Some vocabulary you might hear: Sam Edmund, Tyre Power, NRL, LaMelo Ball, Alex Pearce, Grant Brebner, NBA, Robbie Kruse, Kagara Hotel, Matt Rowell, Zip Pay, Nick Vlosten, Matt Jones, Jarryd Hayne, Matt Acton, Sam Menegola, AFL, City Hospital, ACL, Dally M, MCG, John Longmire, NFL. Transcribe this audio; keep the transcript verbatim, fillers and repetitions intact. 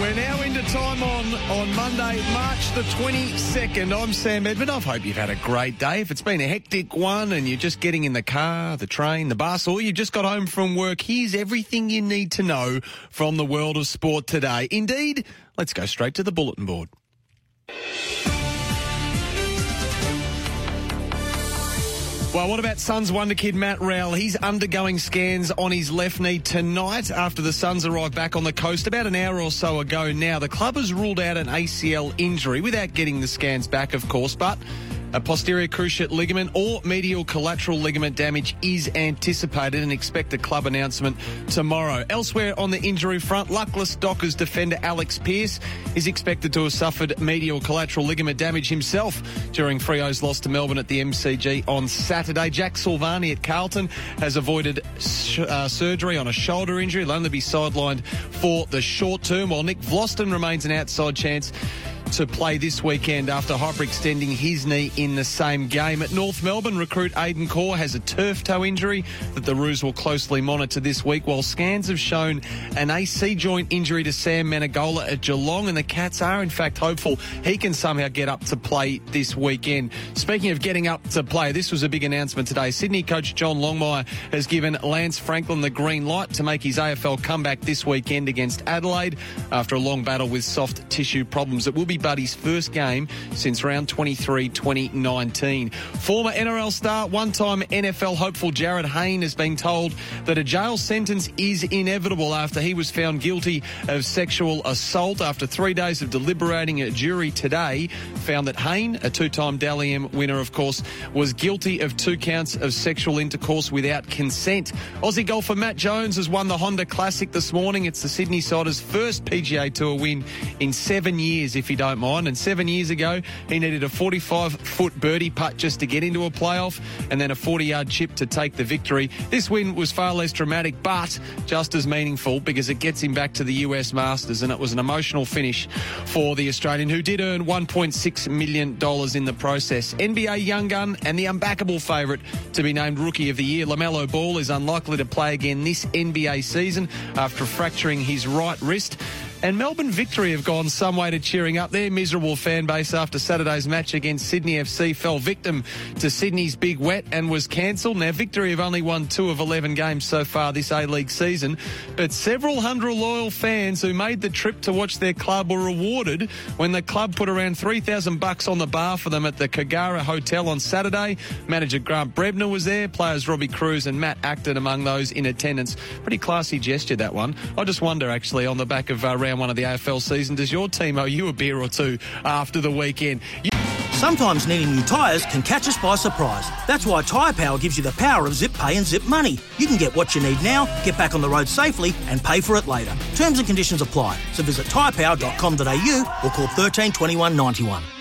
We're now into time on on Monday, March the twenty-second. I'm Sam Edmund. I hope you've had a great day. If it's been a hectic one and you're just getting in the car, the train, the bus, or you just got home from work, here's everything you need to know from the world of sport today. Indeed, let's go straight to the bulletin board. Well, what about Suns wonder kid Matt Rowell? He's undergoing scans on his left knee tonight after the Suns arrived back on the coast about an hour or so ago now. The club has ruled out an A C L injury without getting the scans back, of course, but a posterior cruciate ligament or medial collateral ligament damage is anticipated, and expect a club announcement tomorrow. Elsewhere on the injury front, luckless Dockers defender Alex Pearce is expected to have suffered medial collateral ligament damage himself during Frio's loss to Melbourne at the M C G on Saturday. Jack Salvani at Carlton has avoided sh- uh, surgery on a shoulder injury. He'll only be sidelined for the short term, while Nick Vlosten remains an outside chance to play this weekend after hyperextending his knee in the same game. At North Melbourne, recruit Aidan Core has a turf toe injury that the Roos will closely monitor this week, while scans have shown an A C joint injury to Sam Menegola at Geelong, and the Cats are in fact hopeful he can somehow get up to play this weekend. Speaking of getting up to play, this was a big announcement today. Sydney coach John Longmire has given Lance Franklin the green light to make his A F L comeback this weekend against Adelaide after a long battle with soft tissue problems. It will be Buddy's first game since round twenty-three twenty nineteen. Former N R L star, one-time N F L hopeful Jarryd Hayne has been told that a jail sentence is inevitable after he was found guilty of sexual assault. After three days of deliberating, a jury today found that Hayne, a two-time Dally M winner, of course, was guilty of two counts of sexual intercourse without consent. Aussie golfer Matt Jones has won the Honda Classic this morning. It's the Sydney Sider's first P G A Tour win in seven years, if you don't mind, and seven years ago he needed a forty-five foot birdie putt just to get into a playoff, and then a forty yard chip to take the victory. This win was far less dramatic but just as meaningful, because it gets him back to the U S Masters, and it was an emotional finish for the Australian, who did earn one point six million dollars in the process. N B A young gun and the unbackable favourite to be named Rookie of the Year, LaMelo Ball, is unlikely to play again this N B A season after fracturing his right wrist. And Melbourne victory have gone some way to cheering up their miserable fan base after Saturday's match against Sydney F C fell victim to Sydney's big wet and was cancelled. Now, victory have only won two of eleven games so far this A-League season, but several hundred loyal fans who made the trip to watch their club were rewarded when the club put around three thousand bucks on the bar for them at the Kagara Hotel on Saturday. Manager Grant Brebner was there, players Robbie Kruse and Matt Acton among those in attendance. Pretty classy gesture, that one. I just wonder, actually, on the back of uh, round one of the A F L season, does your team owe you a beer or two after the weekend? You- Sometimes needing new tyres can catch us by surprise. That's why Tyre Power gives you the power of Zip Pay and Zip Money. You can get what you need now, get back on the road safely and pay for it later. Terms and conditions apply, so visit tyre power dot com dot a u or call one three two one nine one.